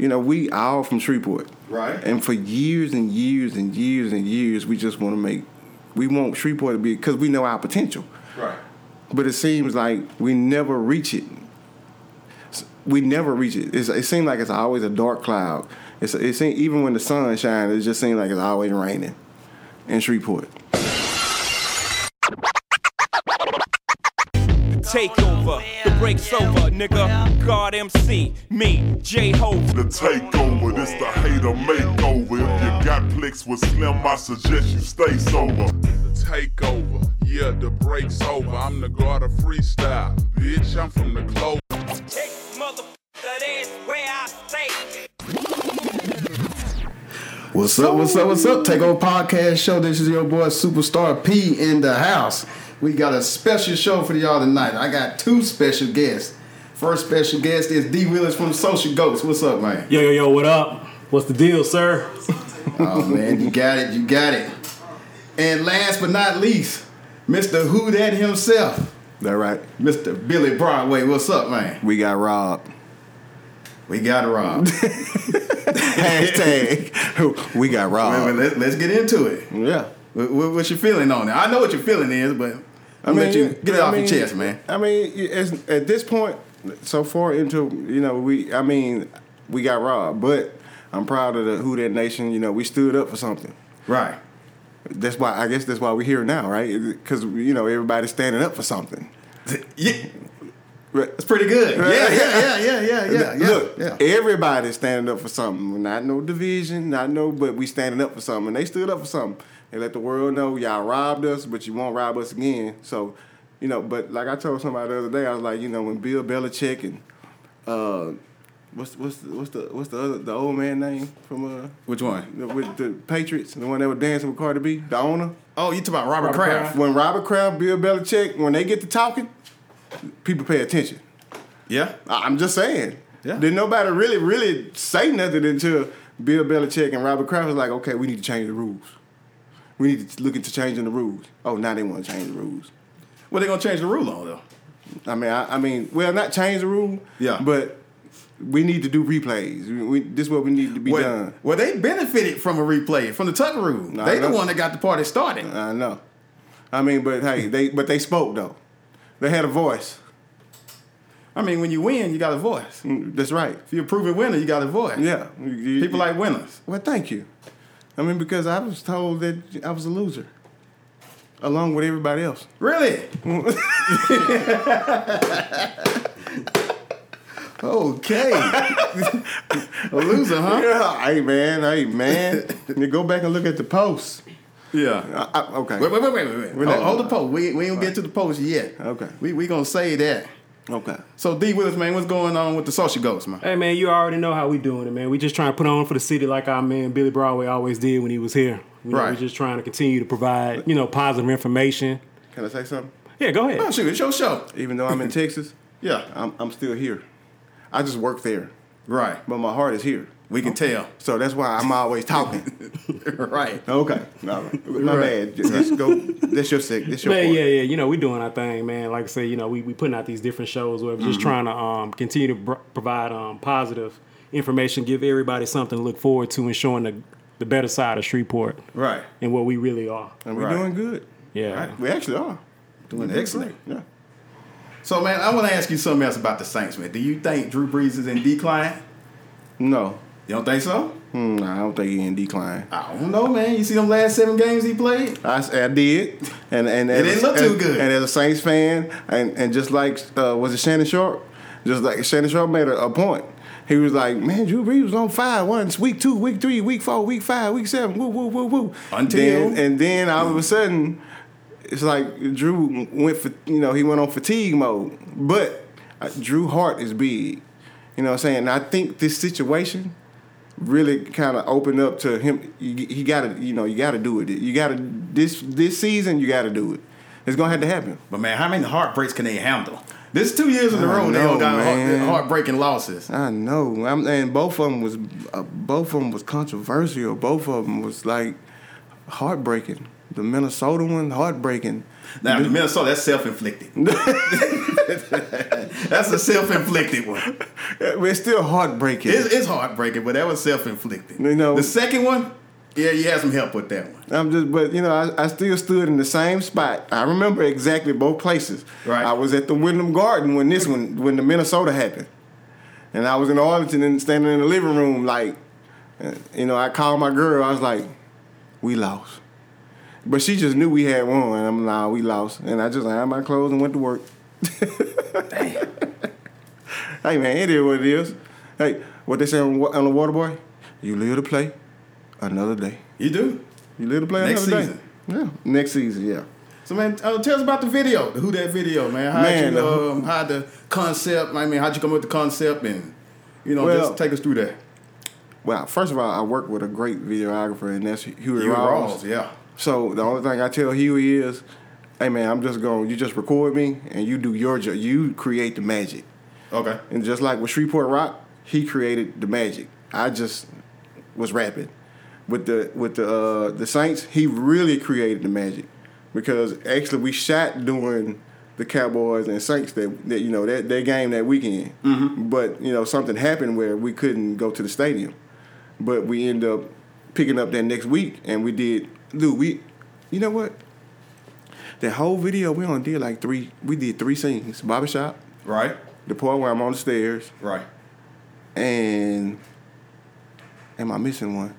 You know, we all from Shreveport. Right. And for years and years and years and years, we just want to make, we want Shreveport to be, because we know our potential. Right. But it seems like we never reach it. We never reach it. It seems like it's always a dark cloud. It seems, even when the sun shines, it just seems like it's always raining in Shreveport. Takeover, the break's over, nigga. God MC, me, J-Hove. The takeover, this the hater makeover. If you got clicks with Slim, I suggest you stay sober. The takeover, yeah, the break's over. I'm the god of freestyle, bitch, I'm from the globe. Take motherfucker, that's where I stay. What's up, what's up, what's up? Takeover Podcast Show, this is your boy Superstar P in the house. We got a special show for y'all tonight. I got two special guests. First special guest is D. Willis from Social Ghosts. What's up, man? Yo, yo, yo, what up? What's the deal, sir? Oh, man, you got it, you got it. And last but not least, Mr. Who That himself. That right. Mr. Billy Broadway. What's up, man? We got robbed. We got robbed. Hashtag, we got robbed. Wait, let's get into it. Yeah. What's your feeling on it? I know what your feeling is, but I'm going to let you get it off your chest, man. I mean, it's, at this point, so far into, you know, we got robbed, but I'm proud of the Who That Nation. You know, we stood up for something. Right. That's why, I guess that's why we're here now, right? Because, you know, everybody's standing up for something. Yeah. It's pretty good. Right? Yeah. Look, yeah. Everybody's standing up for something. Not no division, but we standing up for something. And they stood up for something. They let the world know y'all robbed us, but you won't rob us again. So, you know, but like I told somebody the other day, I was like, you know, when Bill Belichick and what's the old man name from which one with the Patriots, the one that was dancing with Cardi B, the owner. Oh, you talking about Robert Kraft? When Robert Kraft, Bill Belichick, when they get to talking, people pay attention. Yeah, I'm just saying. Yeah, did nobody really say nothing until Bill Belichick and Robert Kraft was like, okay, we need to change the rules. We need to look into changing the rules. Oh, now they want to change the rules. Well, they gonna change the rule on though. I mean, well, not change the rule. Yeah. But we need to do replays. This is what we need to be done. Well, they benefited from a replay from the Tucker Rule. They the one that got the party started. I know. I mean, but hey, they spoke though. They had a voice. I mean, when you win, you got a voice. That's right. If you're a proven winner, you got a voice. Yeah. People like winners. Well, thank you. I mean, because I was told that I was a loser, along with everybody else. Really? Okay. A loser, huh? Yeah. Hey, man. You go back and look at the post. Yeah. Okay. Wait. Hold the post. We ain't get to the post yet. Okay. We going to say that. Okay. So, D. Willis, man, what's going on with the Social Ghosts, man? Hey, man, you already know how we doing it, man. We just trying to put on for the city like our man Billy Broadway always did when he was here. Right. We're just trying to continue to provide, you know, positive information. Can I say something? Yeah, go ahead. Oh, shoot, it's your show. Even though I'm in Texas, yeah, I'm still here. I just work there. Right. But my heart is here. We can tell. So that's why I'm always talking. Right. Okay. All right. My bad. Let's go. That's your sick. That's your point. Yeah. You know, we're doing our thing, man. Like I say, you know, we putting out these different shows where we're just trying to continue to provide positive information, give everybody something to look forward to, and showing the better side of Shreveport. Right. And what we really are. And we're doing good. Yeah. Right. We actually are. Doing excellent. Yeah. So, man, I want to ask you something else about the Saints, man. Do you think Drew Brees is in decline? No. You don't think so? No, I don't think he's in decline. I don't know, man. You see them last 7 games he played? I did. And it didn't look too good. And as a Saints fan, and just like, was it Shannon Sharp? Just like Shannon Sharp made a point. He was like, man, Drew Brees was on fire once, week 2, week 3, week 4, week 5, week 7, woo. Until. And then all of a sudden, it's like Drew went for, you know, he went on fatigue mode. But Drew Hart is big. You know what I'm saying? And I think this situation really kind of open up to him. He got to, you know, you got to do it. You got to this season. You got to do it. It's gonna have to happen. But man, how many heartbreaks can they handle? This 2 years in a row they all got heartbreaking losses. I know. And both of them was controversial. Both of them was like heartbreaking. The Minnesota one, heartbreaking. Now, in Minnesota, that's self-inflicted. That's a self-inflicted one. It's still heartbreaking. It's heartbreaking, but that was self-inflicted. You know, the second one, yeah, you had some help with that one. But you know, I still stood in the same spot. I remember exactly both places. Right. I was at the Wyndham Garden when the Minnesota happened, and I was in Arlington and standing in the living room like, you know, I called my girl. I was like, we lost. But she just knew we had won. I'm like, nah, we lost. And I just ironed my clothes and went to work. Damn. Hey, man, it is what it is. Hey, what they say on the Waterboy? You live to play another day. You do? You live to play another day. Next season. Yeah, next season, yeah. So, man, tell us about the video. Who that video, man? How the concept, I mean, how'd you come up with the concept? And, you know, just take us through that. Well, first of all, I work with a great videographer, and that's Huey Ross. Yeah. So the only thing I tell Huey is, hey, man, you just record me, and you do your job. You create the magic. Okay. And just like with Shreveport Rock, he created the magic. I just was rapping. With the Saints, he really created the magic, because actually we shot during the Cowboys and Saints that you know that game that weekend. Mm-hmm. But you know something happened where we couldn't go to the stadium, but we end up picking up that next week, and we did. Dude, you know what? That whole video, we only did like three. We did three scenes: barbershop, right? The part where I'm on the stairs, right? And am I missing one?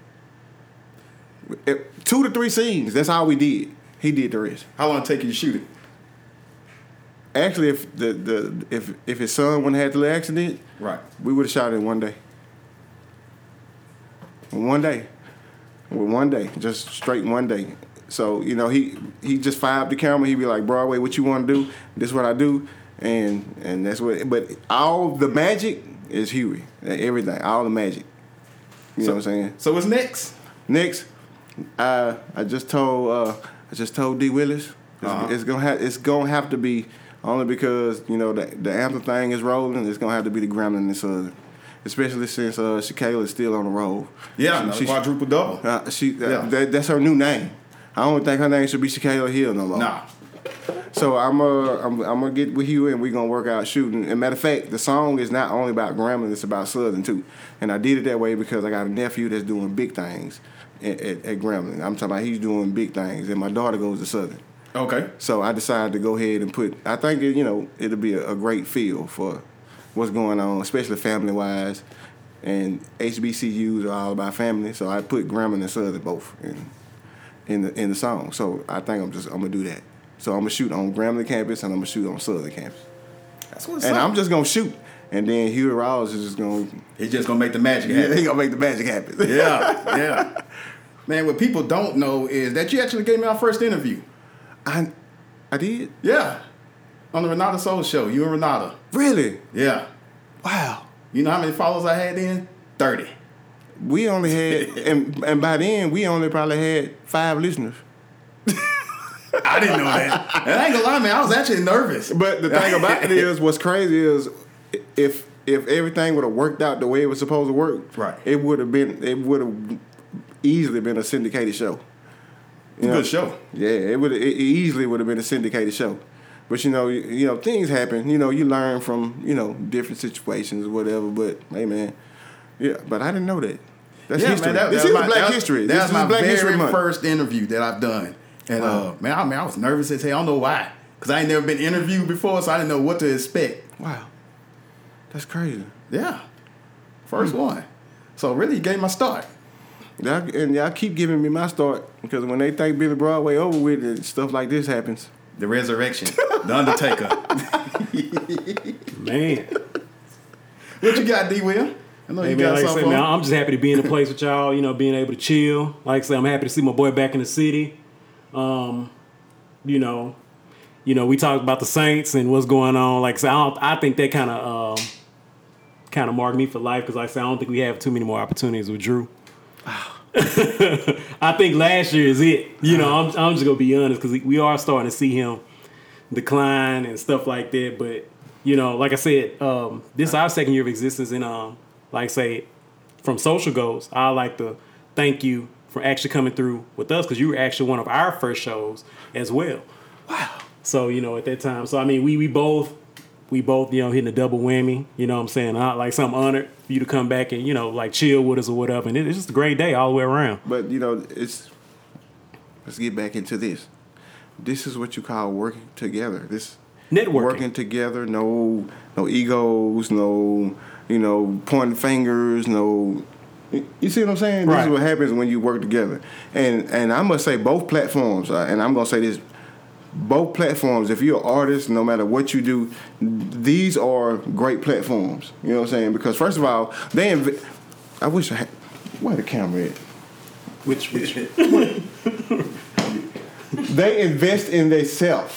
2 to 3 scenes. That's all we did. He did the rest. How long did it take you to shoot it? Actually, if if his son wouldn't have had the little accident, right, we would have shot it in one day. Just straight one day. So, you know, he just fired the camera. He'd be like, Broadway, what you want to do? This is what I do. And that's what... But all the magic is Huey. Everything. All the magic. You know what I'm saying? So what's next? Next, I just told D. Willis. Uh-huh. It's gonna have to be, only because, you know, the anthem thing is rolling. It's gonna have to be the Grambling and Southern. Especially since Shaquille is still on the road. Yeah, she quadruple double. That's her new name. I don't think her name should be Shaquille Hill no longer. Nah. So I'm gonna get with you, and we're gonna work out shooting. And matter of fact, the song is not only about Grambling; it's about Southern too. And I did it that way because I got a nephew that's doing big things at Grambling. I'm talking about he's doing big things, and my daughter goes to Southern. Okay. So I decided to go ahead and put. I think it'll be a great feel for what's going on, especially family-wise, and HBCUs are all about family. So I put Grambling and Southern both in the song. So I think I'm gonna do that. So I'm gonna shoot on Grambling campus and I'm gonna shoot on Southern campus. That's what's up. And I'm just gonna shoot, and then Huey Ross is just gonna. He's just gonna make the magic happen. Yeah, he's gonna make the magic happen. Yeah, yeah. Man, what people don't know is that you actually gave me our first interview. I did. Yeah. On the Renata Soul Show, you and Renata. Really? Yeah. Wow. You know how many followers I had then? 30. We only had, and by then, we only probably had 5 listeners. I didn't know that. And I ain't gonna lie, man, I was actually nervous. But the thing about it is, what's crazy is, if everything would have worked out the way it was supposed to work, right, it would have easily been a syndicated show. It's a good show. Yeah, it easily would have been a syndicated show. But, you know, things happen. You know, you learn from, you know, different situations or whatever. But, hey, man. Yeah, but I didn't know that. That's history. This is Black History. That's my very first interview that I've done. And, wow. I was nervous as hell. I don't know why. Because I ain't never been interviewed before, so I didn't know what to expect. Wow. That's crazy. Yeah. First one. So, really, you gave my start. And y'all keep giving me my start. Because when they think Billy Broadway over with and stuff like this happens. The resurrection. The Undertaker. Man. What you got, D-Will? I know you got something. I'm just happy to be in a place with y'all, you know, being able to chill. Like I say, I'm happy to see my boy back in the city. You know, we talked about the Saints and what's going on. Like I said, I think that kind of marked me for life, because like I said, I don't think we have too many more opportunities with Drew. I think last year is it. You know, I'm just gonna be honest, because we are starting to see him decline and stuff like that. But you know, like I said, this is our second year of existence, and like I say, from Social Ghosts, I like to thank you for actually coming through with us, because you were actually one of our first shows as well. Wow. So, you know, at that time. So, I mean, we both, you know, hitting a double whammy, you know what I'm saying? Like, some honored for you to come back and, you know, like, chill with us or whatever. And it's just a great day all the way around. But, you know, let's get back into this. This is what you call working together. This networking. Working together, no egos, no, you know, pointing fingers, no... You see what I'm saying? Right. This is what happens when you work together. And I must say both platforms, and I'm going to say this, both platforms, if you're an artist, no matter what you do, these are great platforms. You know what I'm saying? Because first of all, they I wish I had... Where the camera at? Which? They invest in themselves.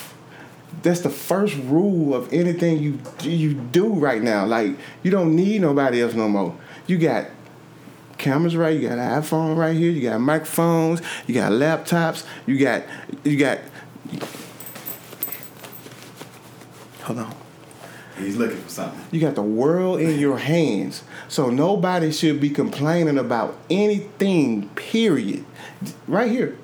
That's the first rule of anything you do right now. Like, you don't need nobody else no more. You got... cameras right, you got an iPhone right here, you got microphones, you got laptops, you got hold on. He's looking for something. You got the world in your hands. So nobody should be complaining about anything, period. Right here.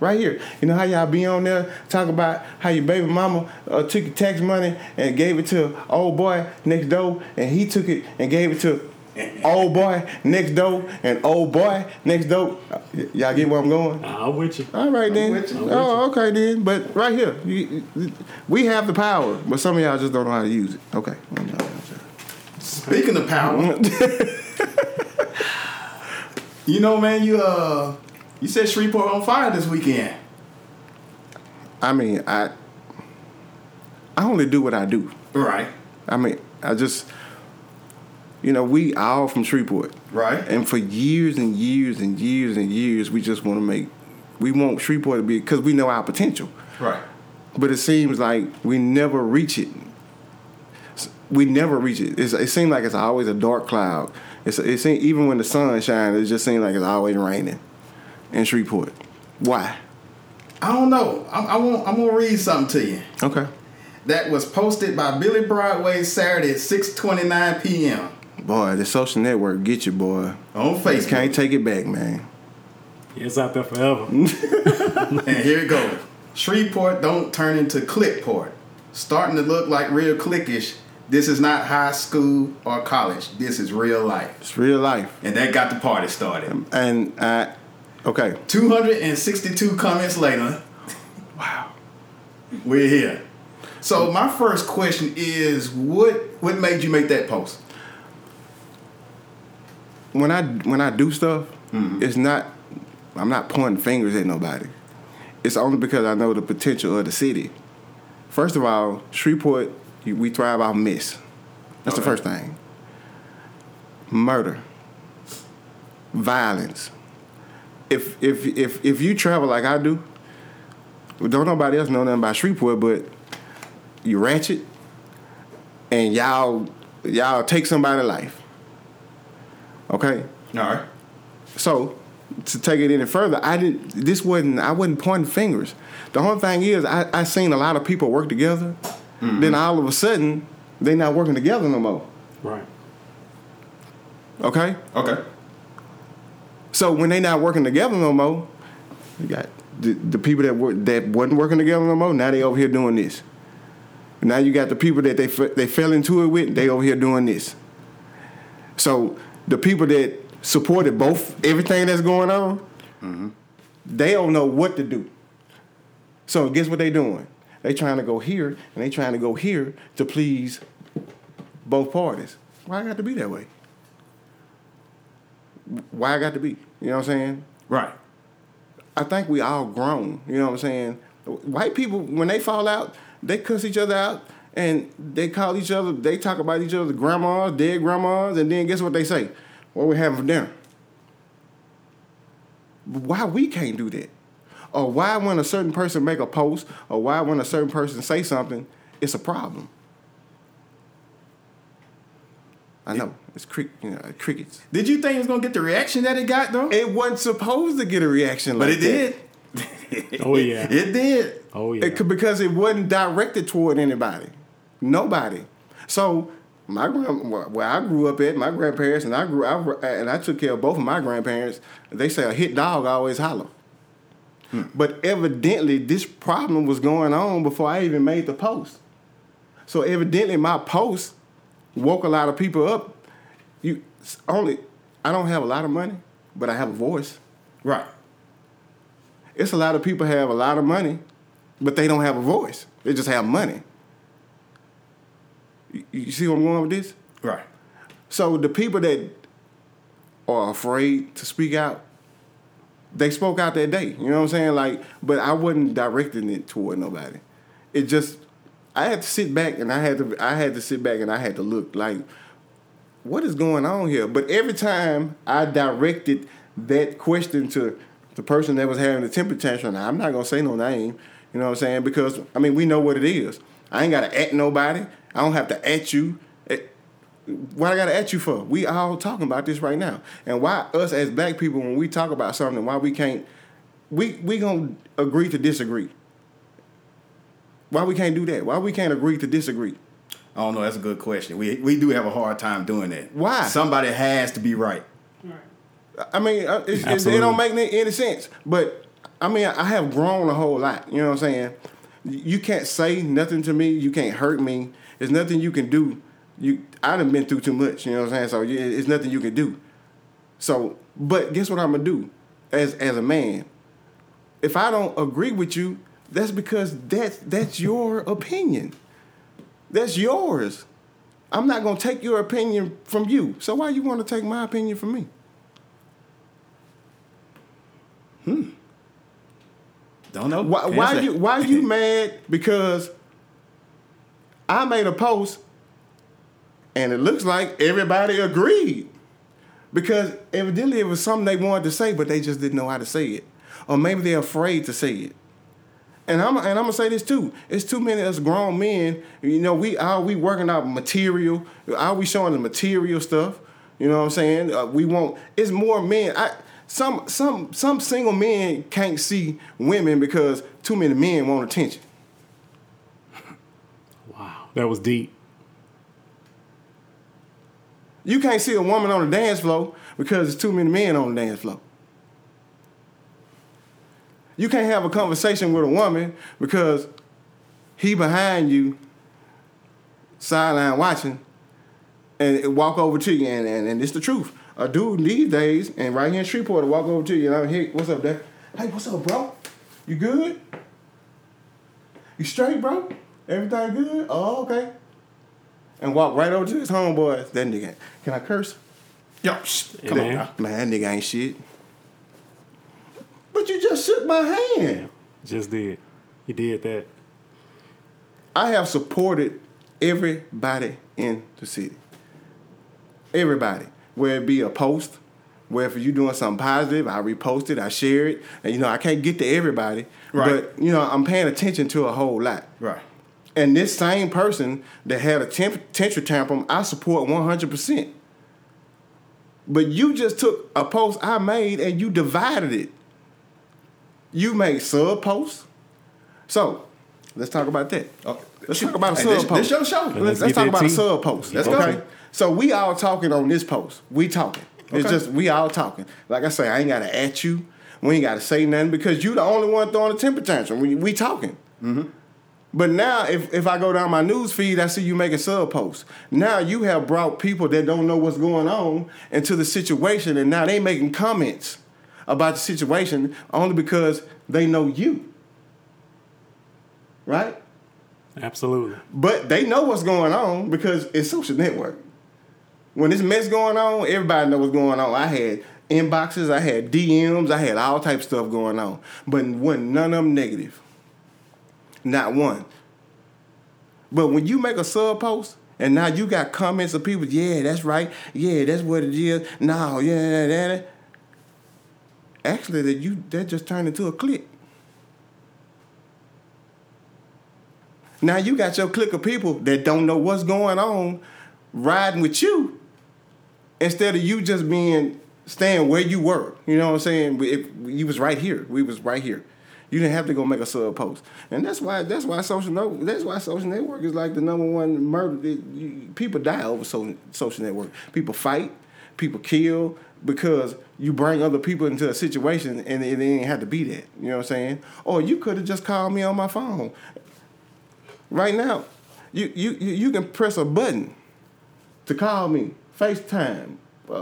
Right here. You know how y'all be on there talk about how your baby mama took your tax money and gave it to old boy next door, and he took it and gave it to old boy next door and old boy next door. Y'all get where I'm going? I'm with you. All right, then. Okay, then. But right here, we have the power, but some of y'all just don't know how to use it. Okay. Speaking of power, you know, man, you said Shreveport on fire this weekend. I mean, I only do what I do. Right. I mean, I just... You know, we all from Shreveport. Right. And for years and years and years and years, we just want to we want Shreveport to be, because we know our potential. Right. But it seems like we never reach it. It seems like it's always a dark cloud. Even when the sun shines, it just seems like it's always raining in Shreveport. Why? I don't know. I'm going to read something to you. Okay. That was posted by Billy Broadway Saturday at 6:29 p.m. Boy, the social network get you, boy. On Facebook. You can't take it back, man. It's out there forever. And here it goes. Shreveport don't turn into Clickport. Starting to look like real cliquish. This is not high school or college. This is real life. It's real life. And that got the party started. And okay. 262 comments later. Wow. We're here. So my first question is, what made you make that post? When I do stuff, It's not, I'm not pointing fingers at nobody. It's only because I know the potential of the city. First of all, Shreveport, we thrive off mess. That's the first thing. Murder, violence. If you travel like I do, don't nobody else know nothing about Shreveport, but you ratchet and y'all take somebody's life. Okay. All right. So, to take it any further, I wasn't pointing fingers. The only thing is, I seen a lot of people work together. Mm-hmm. Then all of a sudden, they not working together no more. Right. Okay. Okay. So when they not working together no more, you got the people that wasn't working together no more. Now they over here doing this. Now you got the people that they fell into it with. They over here doing this. So. The people that supported both, everything that's going on, They don't know what to do. So guess what they doing? They trying to go here, and they trying to go here to please both parties. Why I got to be that way? Why I got to be? You know what I'm saying? Right. I think we all grown. You know what I'm saying? White people, when they fall out, they cuss each other out. And they call each other, they talk about each other's grandmas, dead grandmas, and then guess what they say? What we having for dinner? Why we can't do that? Or why when a certain person make a post, or why when a certain person say something, it's a problem? I know. It's crickets. Did you think it was going to get the reaction that it got, though? It wasn't supposed to get a reaction like that. But it did. Oh, yeah. It did. Oh, yeah. Because it wasn't directed toward anybody. Nobody. So where I grew up at, my grandparents and I took care of both of my grandparents. They say a hit dog always holler. But evidently, this problem was going on before I even made the post. So evidently, my post woke a lot of people up. I don't have a lot of money, but I have a voice. Right. It's a lot of people have a lot of money, but they don't have a voice. They just have money. You see where I'm going with this? Right. So the people that are afraid to speak out, they spoke out that day. You know what I'm saying? Like, but I wasn't directing it toward nobody. It just, I had to sit back and look like, what is going on here? But every time I directed that question to the person that was having the temper tantrum, I'm not going to say no name, you know what I'm saying? Because, I mean, we know what it is. I ain't got to at nobody. I don't have to at you. What I got to at you for? We all talking about this right now. And why us as black people, when we talk about something, why we can't, we going to agree to disagree. Why we can't do that? Why we can't agree to disagree? I don't know. That's a good question. We do have a hard time doing that. Why? Somebody has to be right. I mean, it don't make any sense. But, I mean, I have grown a whole lot. You know what I'm saying? You can't say nothing to me. You can't hurt me. There's nothing you can do. I done been through too much. You know what I'm saying? So, it's nothing you can do. So, but guess what I'm going to do as a man? If I don't agree with you, that's because that's your opinion. That's yours. I'm not going to take your opinion from you. So why you want to take my opinion from me? Don't know. Why you mad because I made a post and it looks like everybody agreed? Because evidently it was something they wanted to say, but they just didn't know how to say it. Or maybe they're afraid to say it. And I'm gonna say this too. It's too many of us grown men. You know, we working out material. Are we showing the material stuff? You know what I'm saying? It's more men. Some single men can't see women because too many men want attention. Wow, that was deep. You can't see a woman on the dance floor because there's too many men on the dance floor. You can't have a conversation with a woman because he behind you, sideline watching, and walk over to you, and it's the truth. A dude these days, and right here in Shreveport, will walk over to you and I'm, hey, what's up, Dad? Hey, what's up, bro? You good? You straight, bro? Everything good? Oh, okay. And walk right over to his homeboy. That nigga, can I curse? Yo, come on. Man, that nigga ain't shit. But you just shook my hand. Yeah, just did. You did that. I have supported everybody in the city. Everybody. Where it be a post, where if you're doing something positive, I repost it, I share it. And, you know, I can't get to everybody. Right. But, you know, I'm paying attention to a whole lot. Right. And this same person that had a tantrum, I support 100%. But you just took a post I made and you divided it. You made sub-posts. So, let's talk about that. Okay. Let's talk about a sub-post. This your show. Let's talk about a sub-post. Let's go. So we all talking on this post. We talking. Okay. It's just we all talking. Like I say, I ain't got to at you. We ain't got to say nothing because you the only one throwing a temper tantrum. We talking. Mm-hmm. But now if I go down my news feed, I see you making sub posts. Now you have brought people that don't know what's going on into the situation, and now they making comments about the situation only because they know you. Right? Absolutely. But they know what's going on because it's social network. When this mess going on, everybody know what's going on. I had inboxes, I had DMs, I had all types of stuff going on. But wasn't none of them negative. Not one. But when you make a sub post and now you got comments of people, yeah, that's right. Yeah, that's what it is. No, yeah, that. Actually, that just turned into a clique. Now you got your clique of people that don't know what's going on riding with you instead of you just staying where you were. You know what I'm saying? If you was right here. We was right here. You didn't have to go make a sub post. And that's why social network is like the number one murder. People die over social network. People fight. People kill. because you bring other people into a situation and it ain't had to be that. You know what I'm saying? Or you could have just called me on my phone. Right now, you can press a button to call me, FaceTime,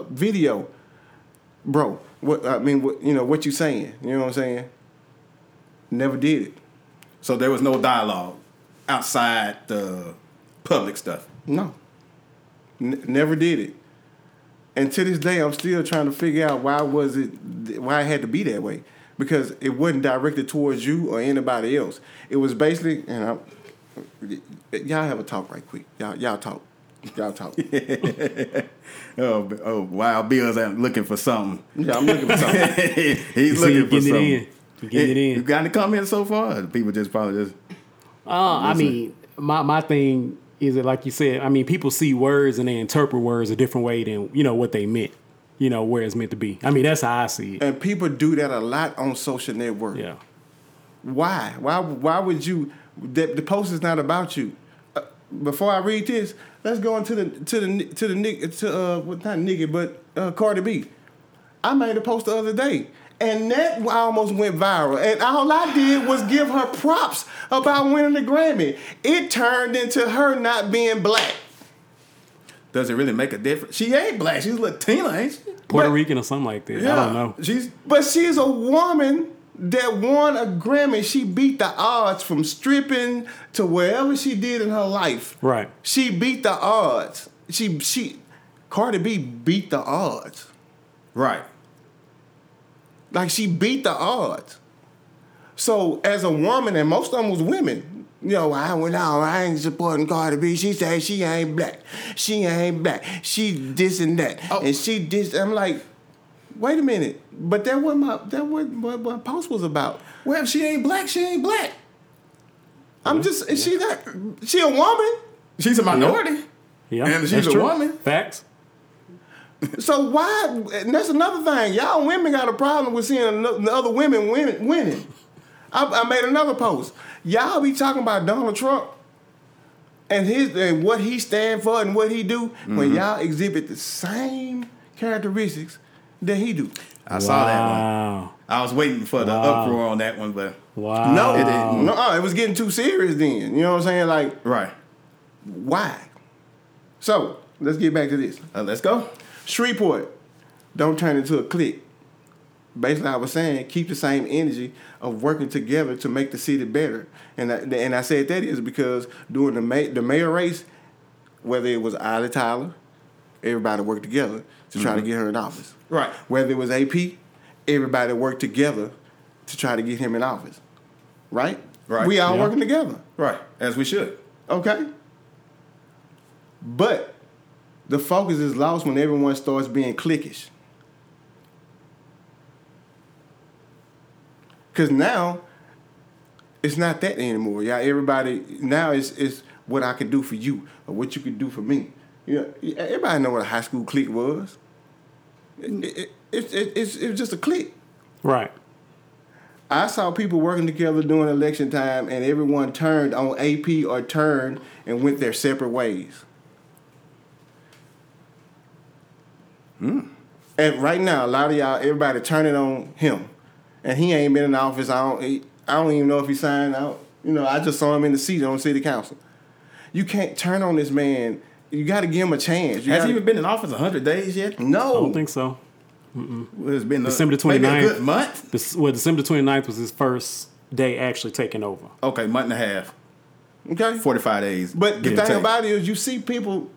video. Bro, what you saying? You know what I'm saying? Never did it. So there was no dialogue outside the public stuff? No. Never did it. And to this day, I'm still trying to figure out why it had to be that way. Because it wasn't directed towards you or anybody else. It was basically, y'all have a talk right quick. Y'all talk. Y'all talk. oh, wow. Bill's out looking for something. Yeah, I'm looking for something. He's looking for something. Getting it in. You got any comments so far? People just probably just... my thing is that, like you said, people see words and they interpret words a different way than, what they meant, where it's meant to be. That's how I see it. And people do that a lot on social network. Yeah. Why? Why would you... The post is not about you. Before I read this, let's go into Cardi B. I made a post the other day, and that almost went viral. And all I did was give her props about winning the Grammy. It turned into her not being black. Does it really make a difference? She ain't black. She's Latina, ain't she? Puerto Rican or something like that. Yeah, I don't know. She's a woman that won a Grammy. She beat the odds from stripping to wherever she did in her life. Right. She beat the odds. Cardi B beat the odds. Right. Like, she beat the odds. So as a woman, and most of them was women, I ain't supporting Cardi B. She said she ain't black. She ain't black. She this and that. Oh. And she this. I'm like, wait a minute. But that wasn't what my post was about. Well, if she ain't black, she ain't black. She a woman. She's a minority. Yeah. And she's a woman. Facts. So why? And that's another thing. Y'all women got a problem with seeing other women winning. I made another post. Y'all be talking about Donald Trump and what he stand for and what he do, mm-hmm, when y'all exhibit the same characteristics that he do. I saw that one. I was waiting for the uproar on that one, but no, it didn't. No, it was getting too serious then. You know what I'm saying? Like, right? Why? So let's get back to this. Let's go. Shreveport, don't turn into a clique. Basically, I was saying keep the same energy of working together to make the city better. And I said that is because during the mayor race, whether it was Ollie Tyler, everybody worked together to try to get her in office. Right. Whether it was AP, everybody worked together to try to get him in office. Right? Right. We all working together. Right. As we should. Okay. But the focus is lost when everyone starts being cliquish. Because now, it's not that anymore. Y'all, everybody, now it's what I can do for you or what you can do for me. Everybody know what a high school clique was. It's just a clique. Right. I saw people working together during election time and everyone turned on AP or turned and went their separate ways. And right now, a lot of y'all, everybody turning on him, and he ain't been in the office. I don't even know if he signed out. I just saw him in the seat on city council. You can't turn on this man. You got to give him a chance. Has he even been in office 100 days yet? No, I don't think so. Well, it's been December 29th. Maybe a good month. December 29th was his first day actually taking over. Okay, month and a half. Okay, 45 days. But the thing about it is, you see people.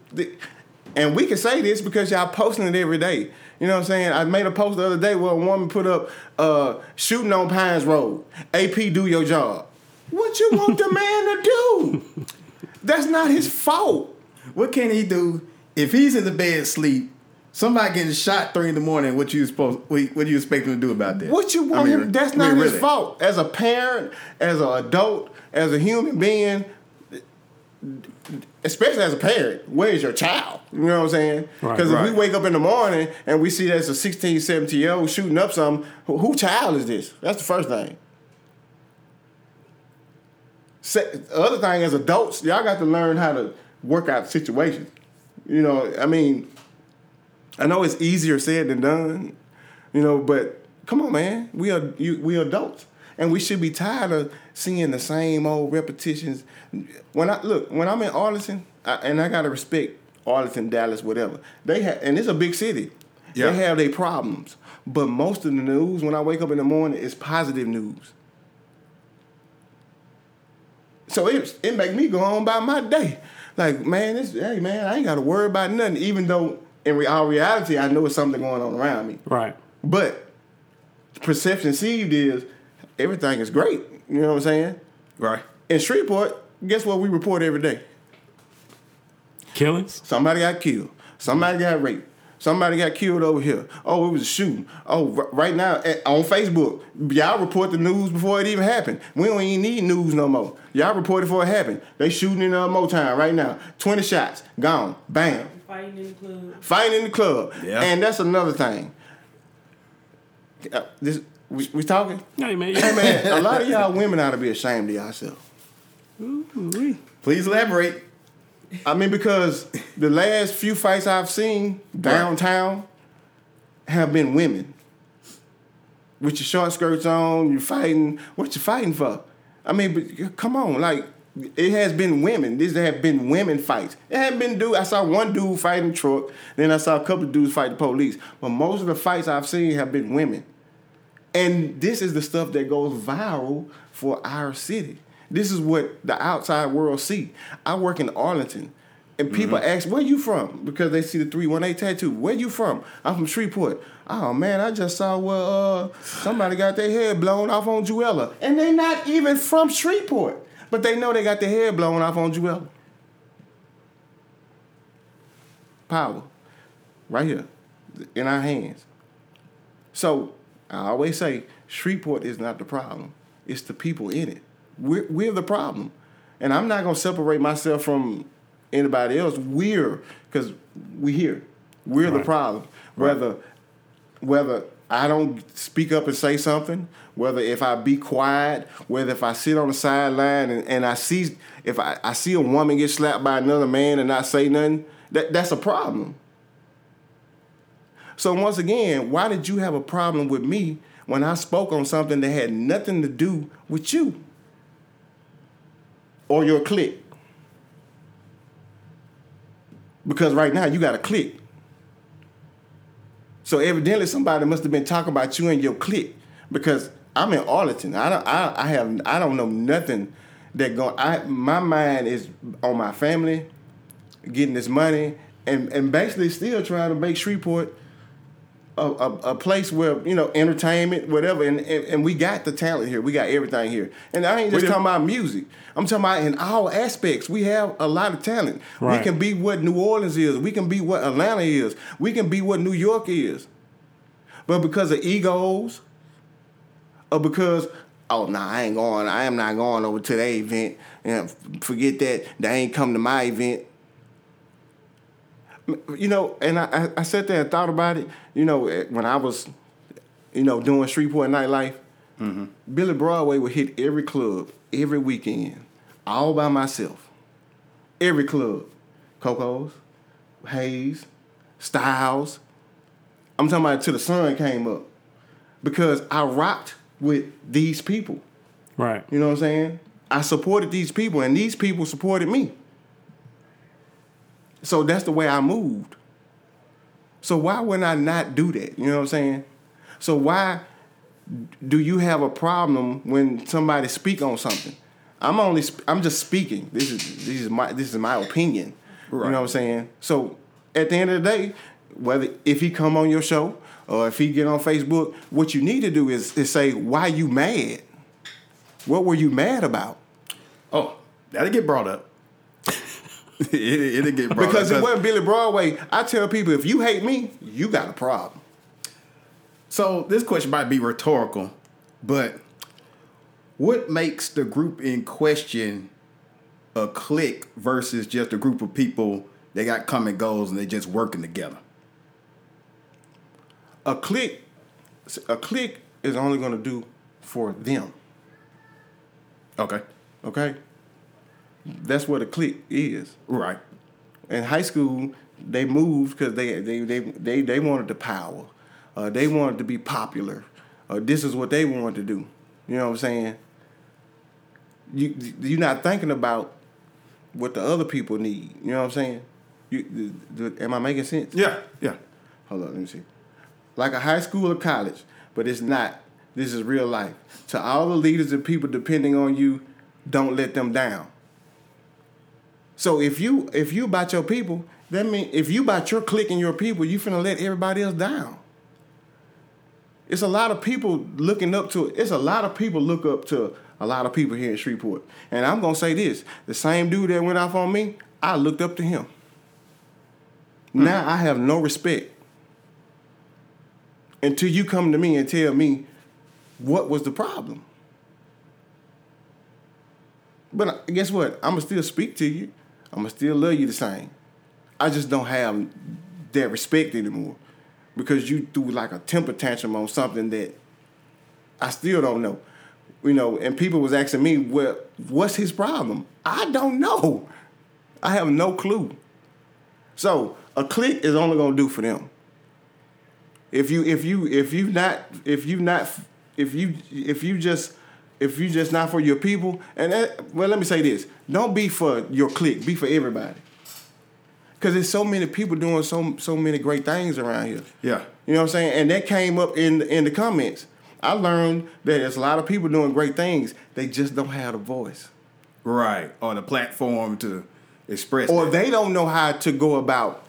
And we can say this because y'all posting it every day. You know what I'm saying? I made a post the other day where a woman put up, shooting on Pines Road. AP, do your job. What you want the man to do? That's not his fault. What can he do if he's in the bed asleep? Somebody getting shot 3 a.m. What do you expect him to do about that? What you want him? That's not his fault. As a parent, as an adult, as a human being. Especially as a parent, where is your child? You know what I'm saying? Because if we wake up in the morning and we see there's a 16, 17-year-old shooting up something, who child is this? That's the first thing. The other thing, as adults, y'all got to learn how to work out situations. I know it's easier said than done, but come on, man. We are adults, and we should be tired of seeing the same old repetitions. When I'm in Arlington, I gotta respect Arlington, Dallas, whatever they have, and it's a big city. Yeah. They have their problems, but most of the news when I wake up in the morning is positive news. So it make me go on by my day. Like, man, I ain't got to worry about nothing, even though in our reality, I know it's something going on around me. Right. But perception received is everything is great. You know what I'm saying? Right. In Shreveport, guess what we report every day? Killings? Somebody got killed. Somebody got raped. Somebody got killed over here. Oh, it was a shooting. Oh, right now on Facebook, y'all report the news before it even happened. We don't even need news no more. Y'all report it before it happened. They shooting in Motown right now. 20 shots. Gone. Bam. Fighting in the club. Yeah. And that's another thing. We talking? Hey, man. A lot of y'all women ought to be ashamed of yourself. Ooh-wee. Please elaborate. I mean, because the last few fights I've seen downtown have been women. With your short skirts on, you fighting. What you fighting for? I mean, but come on. Like, it has been women. These have been women fights. It hasn't been dude. I saw one dude fighting a truck. Then I saw a couple of dudes fight the police. But most of the fights I've seen have been women. And this is the stuff that goes viral for our city. This is what the outside world see. I work in Arlington, and people ask, where you from? Because they see the 318 tattoo. Where you from? I'm from Shreveport. Oh, man, I just saw somebody got their head blown off on Jewella. And they not even from Shreveport, but they know they got their head blown off on Jewella. Power. Right here. In our hands. So, I always say, Shreveport is not the problem. It's the people in it. We're the problem. And I'm not going to separate myself from anybody else. Because we're here. We're the problem. Whether I don't speak up and say something, whether if I be quiet, whether if I sit on the sideline and I see, if I see a woman get slapped by another man and not say nothing, that's a problem. So once again, why did you have a problem with me when I spoke on something that had nothing to do with you? Or your clique. Because right now you got a clique. So evidently somebody must have been talking about you and your clique. Because I'm in Arlington. I don't know nothing that go. My mind is on my family, getting this money, and basically still trying to make Shreveport a place where, entertainment, whatever, and we got the talent here. We got everything here. And I ain't just talking about music. I'm talking about in all aspects. We have a lot of talent. Right. We can be what New Orleans is. We can be what Atlanta is. We can be what New York is. But because of egos, or because, I ain't going. I am not going over to their event. And forget that. They ain't come to my event. And I sat there and thought about it, when I was, doing Shreveport nightlife, Billy Broadway would hit every club, every weekend, all by myself. Every club. Coco's, Hayes, Styles. I'm talking about till the sun came up. Because I rocked with these people. Right. You know what I'm saying? I supported these people, and these people supported me. So that's the way I moved. So why would I not do that? You know what I'm saying? So why do you have a problem when somebody speak on something? I'm just speaking. This is my opinion. Right. You know what I'm saying? So at the end of the day, if he come on your show or if he get on Facebook, what you need to do is say, why you mad? What were you mad about? Oh, that'll get brought up. It'll get brought because up. It wasn't Billy Broadway. I tell people, if you hate me, you got a problem. So this question might be rhetorical, but what makes the group in question a clique versus just a group of people that got common goals and they just working together? A clique is only going to do for them. Okay. That's what a clique is. Right. In high school, They moved because they wanted the power. They wanted to be popular. This is what they wanted to do. You know what I'm saying? You're not thinking about what the other people need. You know what I'm saying? Am I making sense? Yeah, yeah. Hold on, let me see. Like a high school or college, but it's not. This is real life. To all the leaders and people depending on you, don't let them down. So if you about your people, that means if you about your clique and your people, you finna let everybody else down. It's a lot of people looking up to it. It's a lot of people look up to a lot of people here in Shreveport. And I'm going to say this. The same dude that went off on me, I looked up to him. Mm-hmm. Now I have no respect. Until you come to me and tell me what was the problem. But guess what? I'm going to still speak to you. I'm going to still love you the same. I just don't have that respect anymore. Because you threw like a temper tantrum on something that I still don't know. You know, and people was asking me, well, what's his problem? I don't know. I have no clue. So a clique is only gonna do for them. If you just not for your people, and that, well, let me say this: don't be for your clique, be for everybody. Because there's so many people doing so many great things around here. Yeah. You know what I'm saying? And that came up in the comments. I learned that there's a lot of people doing great things. They just don't have a voice. Right. Or the platform to express or that. They don't know how to go about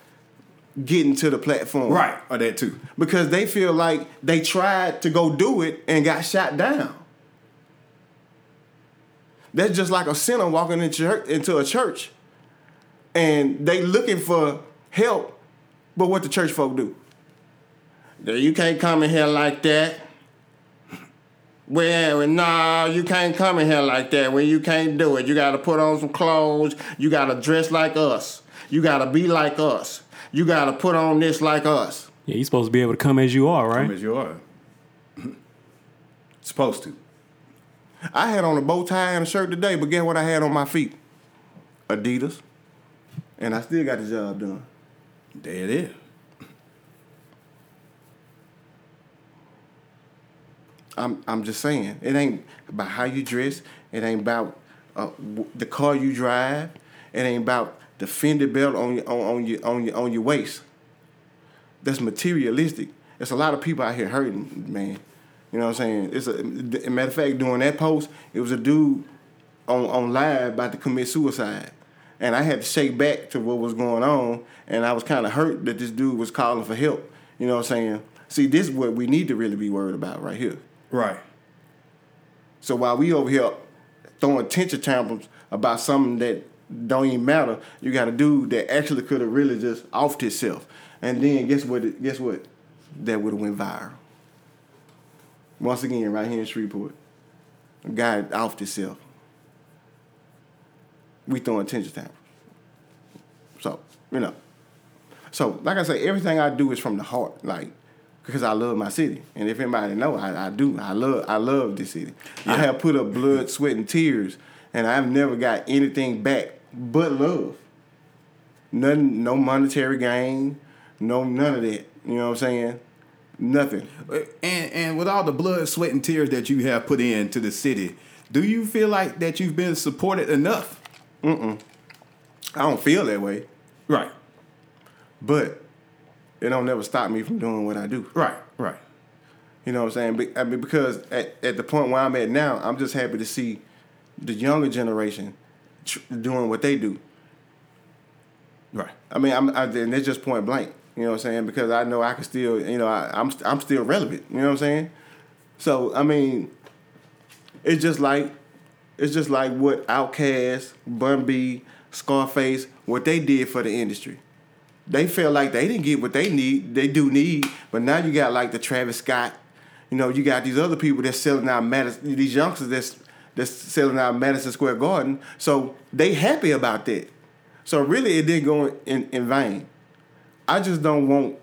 getting to the platform. Right. Or that too. Because they feel like they tried to go do it and got shot down. That's just like a sinner walking into a church. And they looking for help, but what the church folk do? You can't come in here like that. Well, no, you can't come in here like that. Well, you can't do it. You got to put on some clothes. You got to dress like us. You got to be like us. You got to put on this like us. Yeah, you're supposed to be able to come as you are, right? Come as you are. Supposed to. I had on a bow tie and a shirt today, but guess what I had on my feet? Adidas. And I still got the job done. There it is. I'm just saying, it ain't about how you dress. It ain't about the car you drive. It ain't about the fender belt on your waist. That's materialistic. There's a lot of people out here hurting, man. You know what I'm saying? As a matter of fact, during that post, it was a dude on live about to commit suicide. And I had to shake back to what was going on, and I was kind of hurt that this dude was calling for help. You know what I'm saying? See, this is what we need to really be worried about right here. Right. So while we over here throwing tension tantrums about something that don't even matter, you got a dude that actually could have really just offed himself. And then guess what? That would have went viral. Once again, right here in Shreveport, a guy offed himself. We throwing tension tantrums. So, you know. So, like I say, everything I do is from the heart, like, because I love my city. And if anybody know, I do. I love this city. Yeah. I have put up blood, sweat, and tears, and I've never got anything back but love. Nothing, no monetary gain, none of that. You know what I'm saying? Nothing. And with all the blood, sweat, and tears that you have put into the city, do you feel like that you've been supported enough? I don't feel that way. Right. But it don't never stop me from doing what I do. Right, right. You know what I'm saying? I mean, because at the point where I'm at now, I'm just happy to see the younger generation doing what they do. Right. I mean, and that's just point blank. You know what I'm saying? Because I know I can still, you know, I'm still relevant. You know what I'm saying? So, I mean, it's just like what OutKast, Bun B, Scarface, what they did for the industry. They felt like they didn't get what they do need, but now you got like the Travis Scott, you know, you got these other people that's selling out Madison, these youngsters that's selling out Madison Square Garden, so they happy about that. So really it didn't go in vain. I just don't want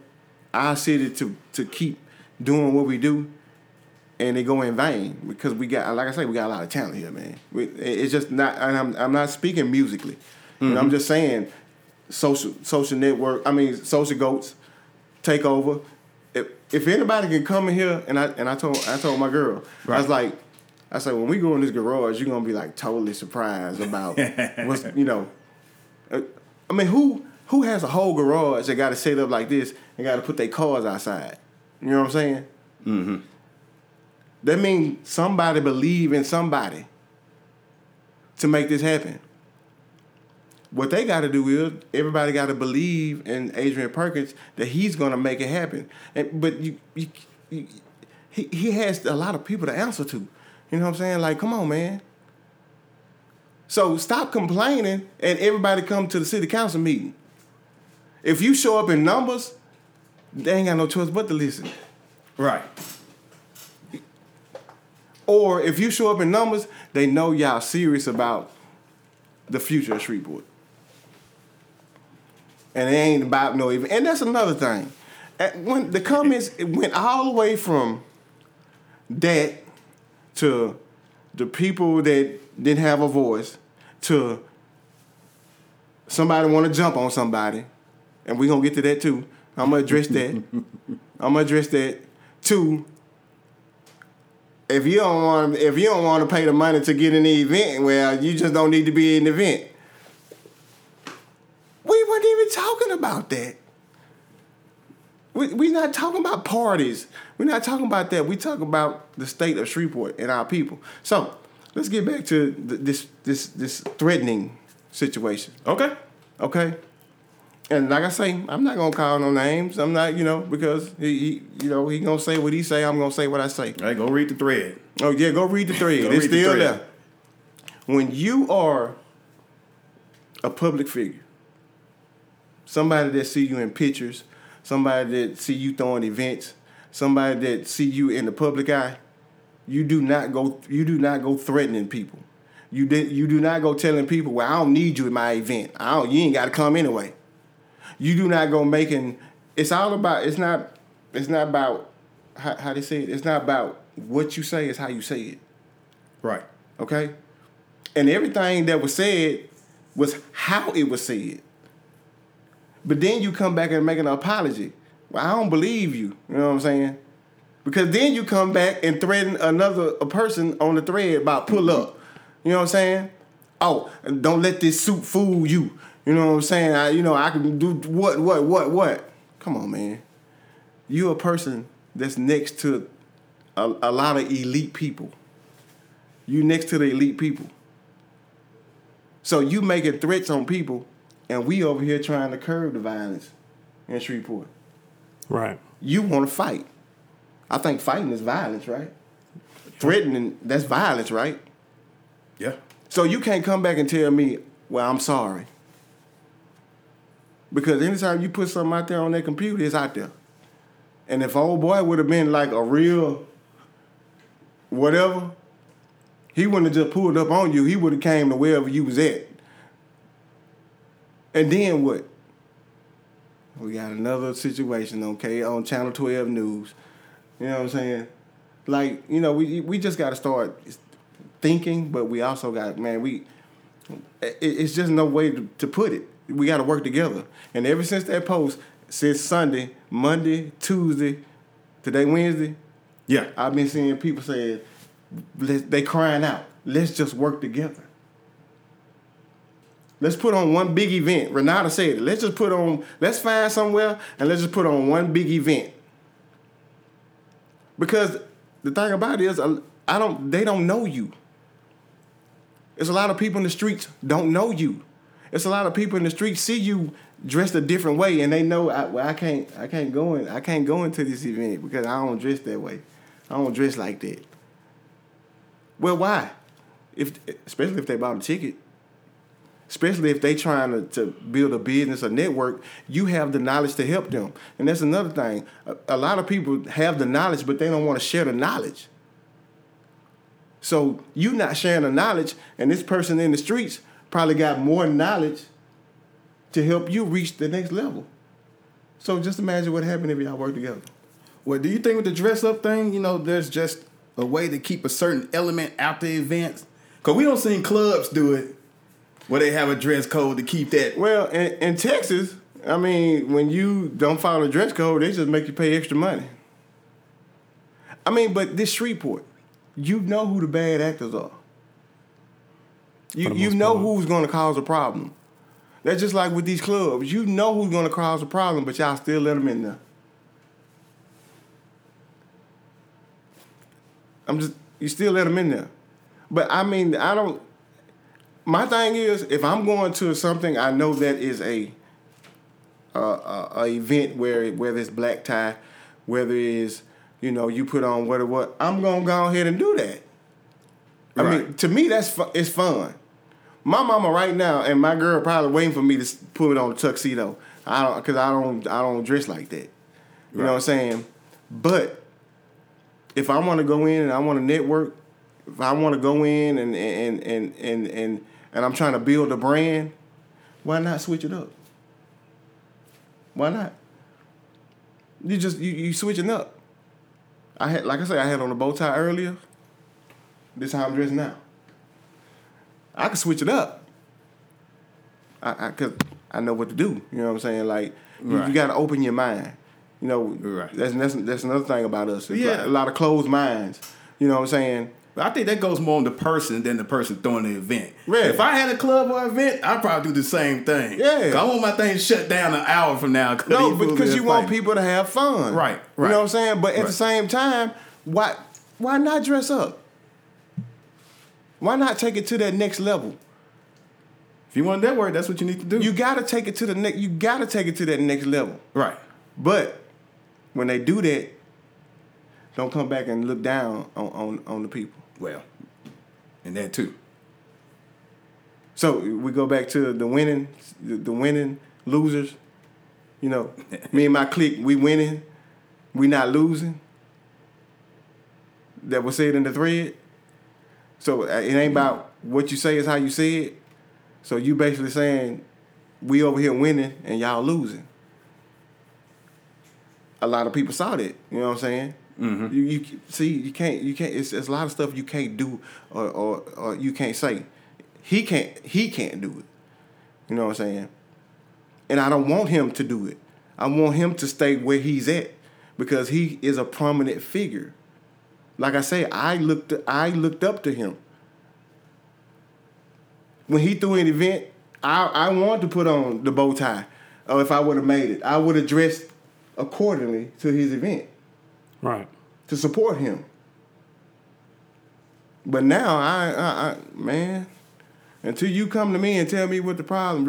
our city to keep doing what we do. And they go in vain because we got, like I say, we got a lot of talent here, man. It's just not, and I'm not speaking musically. Mm-hmm. You know, I'm just saying social network. I mean, Social Ghosts, Takeover. If anybody can come in here, and I told my girl, right. I said, when we go in this garage, you're gonna be like totally surprised about what's, you know. I mean, who has a whole garage that got to set up like this and got to put their cars outside? You know what I'm saying? Mm-hmm. That means somebody believe in somebody to make this happen. What they got to do is everybody got to believe in Adrian Perkins that he's going to make it happen. But he has a lot of people to answer to. You know what I'm saying? Like, come on, man. So stop complaining and everybody come to the city council meeting. If you show up in numbers, they ain't got no choice but to listen. Right. Or if you show up in numbers, they know y'all serious about the future of Shreveport. And it ain't about no event. And that's another thing. When the comments went all the way from that to the people that didn't have a voice to somebody want to jump on somebody, and we're going to get to that too. I'm going to address that. To if you don't want to pay the money to get in the event, well, you just don't need to be in the event. We weren't even talking about that. We're not talking about parties. We're not talking about that. We talk about the state of Shreveport and our people. So let's get back to this threatening situation. Okay. And like I say, I'm not gonna call no names. I'm not, because he gonna say what he say. I'm gonna say what I say. All right, go read the thread. Oh yeah, go read the thread. It's still there. When you are a public figure, somebody that see you in pictures, somebody that see you throwing events, somebody that see you in the public eye, you do not go threatening people. You do not go telling people, well, I don't need you at my event. You ain't got to come anyway. You do not go making. It's all about. It's not about how they say it. It's not about what you say. It's how you say it. Right. Okay. And everything that was said was how it was said. But then you come back and make an apology. Well, I don't believe you. You know what I'm saying? Because then you come back and threaten a person on the thread about pull up. You know what I'm saying? Oh, don't let this suit fool you. You know what I'm saying? I can do what? Come on, man. You a person that's next to a lot of elite people. You next to the elite people. So you making threats on people, and we over here trying to curb the violence in Shreveport. Right. You want to fight. I think fighting is violence, right? Threatening, that's violence, right? Yeah. So you can't come back and tell me, well, I'm sorry. Because anytime you put something out there on that computer, it's out there. And if old boy would have been like a real whatever, he wouldn't have just pulled up on you. He would have came to wherever you was at. And then what? We got another situation on Channel 12 News. You know what I'm saying? Like, we just got to start thinking, but we also got, it's just no way to put it. We got to work together. And ever since that post, since Sunday, Monday, Tuesday, today Wednesday, yeah, I've been seeing people saying, they crying out, let's just work together. Let's put on one big event. Renata said it. Let's find somewhere and let's just put on one big event. Because the thing about it is, they don't know you. There's a lot of people in the streets don't know you. It's a lot of people in the streets see you dressed a different way, and they know I can't go into this event because I don't dress that way. I don't dress like that. Well, why? Especially if they bought a ticket, especially if they trying to build a business, a network, you have the knowledge to help them, and that's another thing. A lot of people have the knowledge, but they don't want to share the knowledge. So you not sharing the knowledge, and this person in the streets probably got more knowledge to help you reach the next level. So just imagine what happened if y'all work together. Well, do you think with the dress-up thing, there's just a way to keep a certain element out the events? Because we don't see clubs do it. where they have a dress code to keep that. Well, in Texas, I mean, when you don't follow the dress code, they just make you pay extra money. I mean, but this Shreveport, you know who the bad actors are. You know who's going to cause a problem. That's just like with these clubs. You know who's going to cause a problem, but y'all still let them in there. You still let them in there. But, I mean, my thing is, if I'm going to something, I know that is a event whether it's black tie, whether it's, you know, you put on what, I'm going to go ahead and do that. I mean, to me, it's fun. My mama right now and my girl probably waiting for me to put on a tuxedo. I don't dress like that. You know what I'm saying? But if I want to go in and I want to network, if I want to go in and I'm trying to build a brand, why not switch it up? Why not? You switching up. I had on a bow tie earlier. This how I'm dressed now. I can switch it up. I know what to do. You know what I'm saying? Like, you got to open your mind. You know, that's another thing about us. It's like a lot of closed minds. You know what I'm saying? But I think that goes more on the person than the person throwing the event. Really? If I had a club or event, I'd probably do the same thing. Yeah. I want my thing shut down an hour from now. No, because you want people to have fun. Right. You know what I'm saying? But at the same time, why not dress up? Why not take it to that next level? If you want that word, that's what you need to do. You gotta take it to the next. You gotta take it to that next level. Right. But when they do that, don't come back and look down on the people. Well, and that too. So we go back to the winning losers. You know, me and my clique, we winning, we not losing. That was said in the thread. So it ain't about what you say, is how you say it. So you basically saying we over here winning and y'all losing. A lot of people saw that. You know what I'm saying? Mm-hmm. You see, you can't. It's a lot of stuff you can't do or you can't say. He can't do it. You know what I'm saying? And I don't want him to do it. I want him to stay where he's at because he is a prominent figure. Like I say, I looked up to him. When he threw an event, I wanted to put on the bow tie. Or if I would have made it, I would have dressed accordingly to his event. Right. To support him. But now, I until you come to me and tell me what the problem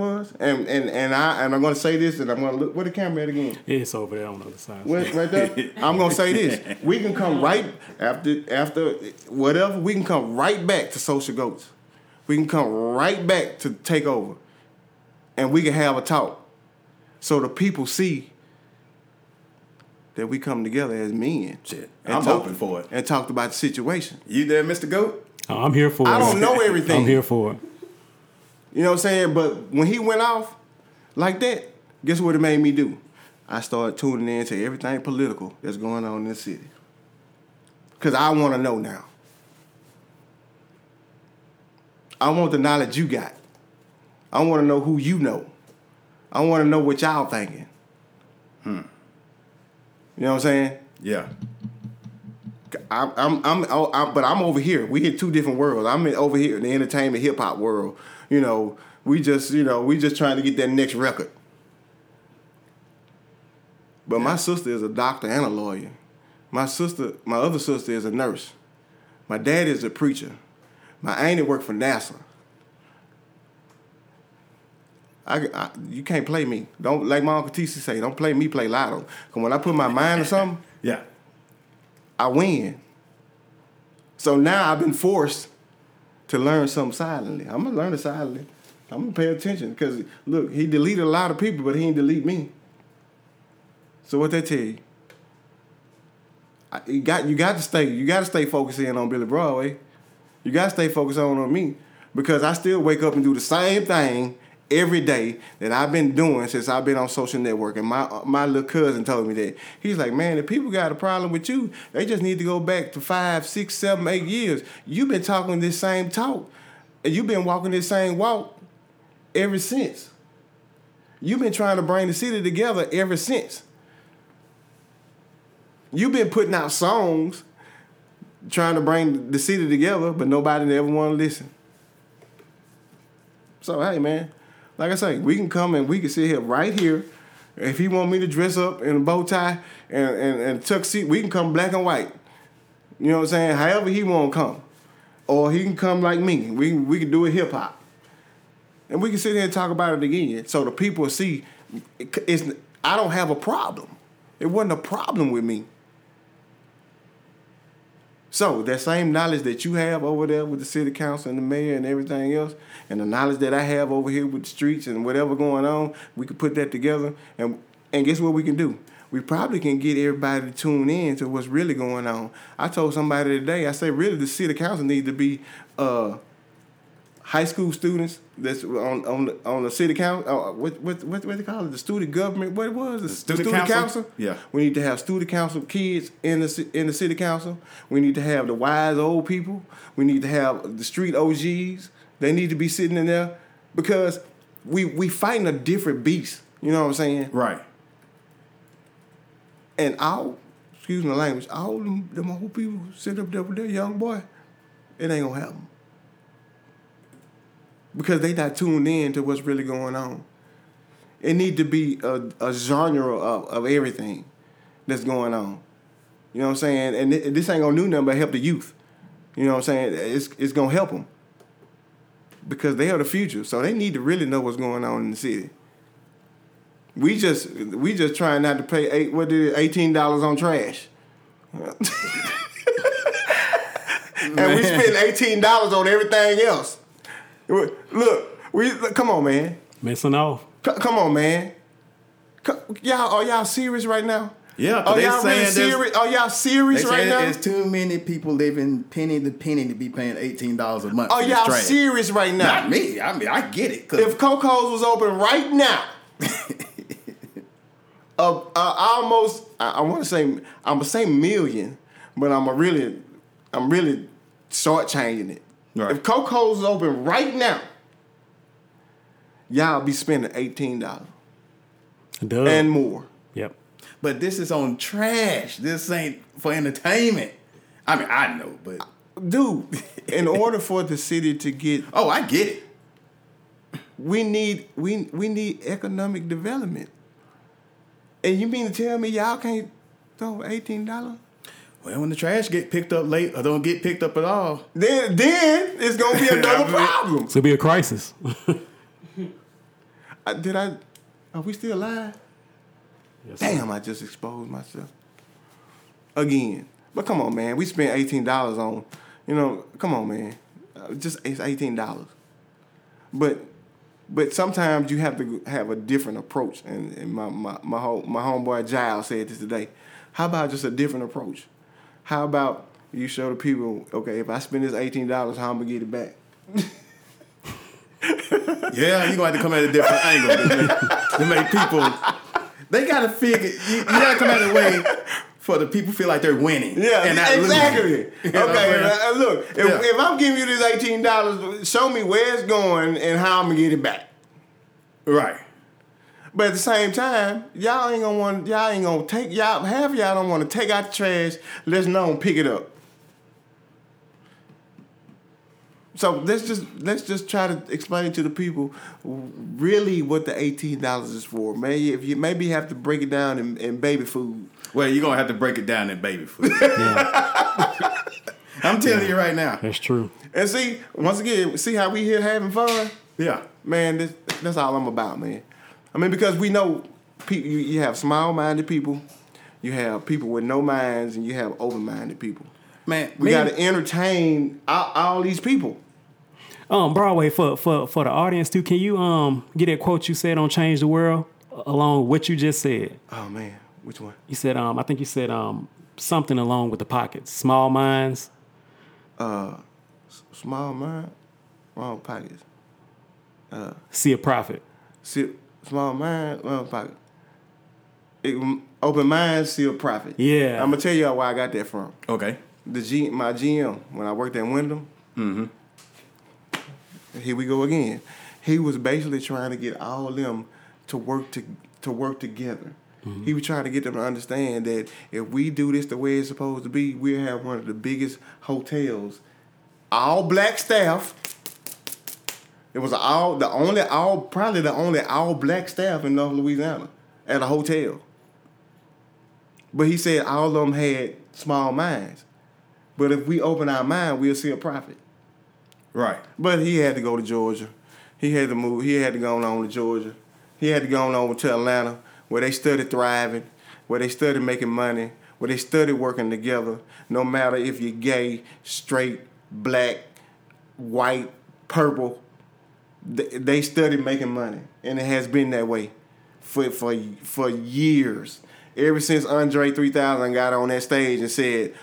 was, and I'm gonna say this, and I'm gonna look where the camera at again. It's over there on the other side. Right there. I'm gonna say this. We can come right after whatever. We can come right back to Social Ghosts. We can come right back to Takeover, and we can have a talk, so the people see that we come together as men. Shit, I'm hoping for it. And talked about the situation. You there, Mr. Goat? I'm here for it. I don't know everything. I'm here for it. You know what I'm saying? But when he went off like that, guess what it made me do? I started tuning in to everything political that's going on in this city. Because I want to know now. I want the knowledge you got. I want to know who you know. I want to know what y'all thinking. You know what I'm saying? Yeah. But I'm over here. We hit two different worlds. I'm over here in the entertainment hip hop world. You know, we just trying to get that next record. But my sister is a doctor and a lawyer. My other sister is a nurse. My dad is a preacher. My auntie worked for NASA. You can't play me. Don't, like my Uncle TC say, don't play me, play Lotto. Because when I put my mind to something, yeah, I win. So now I've been forced to learn something silently. I'm going to learn it silently. I'm going to pay attention because, look, he deleted a lot of people, but he didn't delete me. So what that tell you? You got to stay focused in on Billy Broadway. You got to stay focused on me because I still wake up and do the same thing every day that I've been doing since I've been on social network. And my little cousin told me that. He's like, man, if people got a problem with you, they just need to go back to 5, 6, 7, 8 years. You've been talking this same talk And you've been walking this same walk ever since. You've been trying to bring the city together ever since. You've been putting out songs trying to bring the city together, but nobody ever want to listen. So, hey, man, like I say, we can come and we can sit here right here. If he want me to dress up in a bow tie and tuxedo, we can come black and white. You know what I'm saying? However he want to come. Or he can come like me. We can do it hip-hop. And we can sit here and talk about it again. So the people see, I don't have a problem. It wasn't a problem with me. So that same knowledge that you have over there with the city council and the mayor and everything else, and the knowledge that I have over here with the streets and whatever going on, we can put that together. And guess what we can do? We probably can get everybody to tune in to what's really going on. I told somebody today, I said, really, the city council needs to be high school students that's on the city council. What they call it? The student government. What it was? The student council. Yeah. We need to have student council kids in the city council. We need to have the wise old people. We need to have the street OGs. They need to be sitting in there because we fighting a different beast. You know what I'm saying? Right. And excuse my language, all them old people sit up there with that young boy, it ain't gonna happen. Because they not tuned in to what's really going on. It need to be a genre of everything that's going on. You know what I'm saying? And this ain't gonna do nothing but help the youth. You know what I'm saying? It's gonna help them. Because they are the future. So they need to really know what's going on in the city. We just trying not to pay $18 on trash. And we spend $18 on everything else. Look, come on, man. Messing off. Come on, man. Y'all, are y'all serious right now? Yeah. Are y'all really serious? Are y'all serious right now? There's too many people living penny to penny to be paying $18 a month. Are y'all serious right now? Not me. I mean, I get it. If Coco's was open right now, I want to say I'm gonna say million, but I'm really shortchanging it. Right. If Coco's open right now, y'all be spending $18 and more. Yep. But this is on trash. This ain't for entertainment. I mean, I know, but dude, in order for the city to get I get it. We need economic development. And you mean to tell me y'all can't throw $18? Well, when the trash get picked up late or don't get picked up at all, then it's gonna be another problem. It's gonna be a crisis. Are we still alive? Yes, damn, sir. I just exposed myself again. But come on, man, we spent $18 on. You know, come on, man, just it's $18. But sometimes you have to have a different approach. And my homeboy Giles said this today. How about just a different approach? How about you show the people, okay, if I spend this $18, how I'm going to get it back? Yeah, you're going to have to come at a different angle to make people... They got to figure... You got to come at a way for the people feel like they're winning. Yeah, and not exactly. Losing. You know okay, look, if I'm giving you this $18, show me where it's going and how I'm going to get it back. Right. But at the same time, y'all don't want to take out the trash, let's know and pick it up. So let's just try to explain to the people really what the $18 is for. Maybe you have to break it down in baby food. Well, you're gonna have to break it down in baby food. Yeah. I'm telling you right now. That's true. And see, once again, see how we here having fun? Yeah. Man, that's all I'm about, man. I mean, because we know you have small-minded people, you have people with no minds, and you have open-minded people. Man, we got to entertain all these people. Broadway, for the audience too, can you get that quote you said on Change the World along with what you just said? Oh man, which one? You said I think you said something along with the pockets, small minds. Small mind, wrong pockets. See a profit. Small mind, well, pocket. Open mind, see a profit. Yeah. I'm going to tell y'all where I got that from. Okay. My GM, when I worked at Wyndham, Here we go again. He was basically trying to get all of them to work together. Mm-hmm. He was trying to get them to understand that if we do this the way it's supposed to be, we'll have one of the biggest hotels. All black staff. It was probably the only all black staff in North Louisiana at a hotel. But he said all of them had small minds. But if we open our mind, we'll see a profit. Right. But he had to go to Georgia. He had to move. He had to go on to Georgia. He had to go on to Atlanta, where they studied thriving, where they studied making money, where they studied working together, no matter if you're gay, straight, black, white, purple. They studied making money, and it has been that way for years. Ever since Andre 3000 got on that stage and said,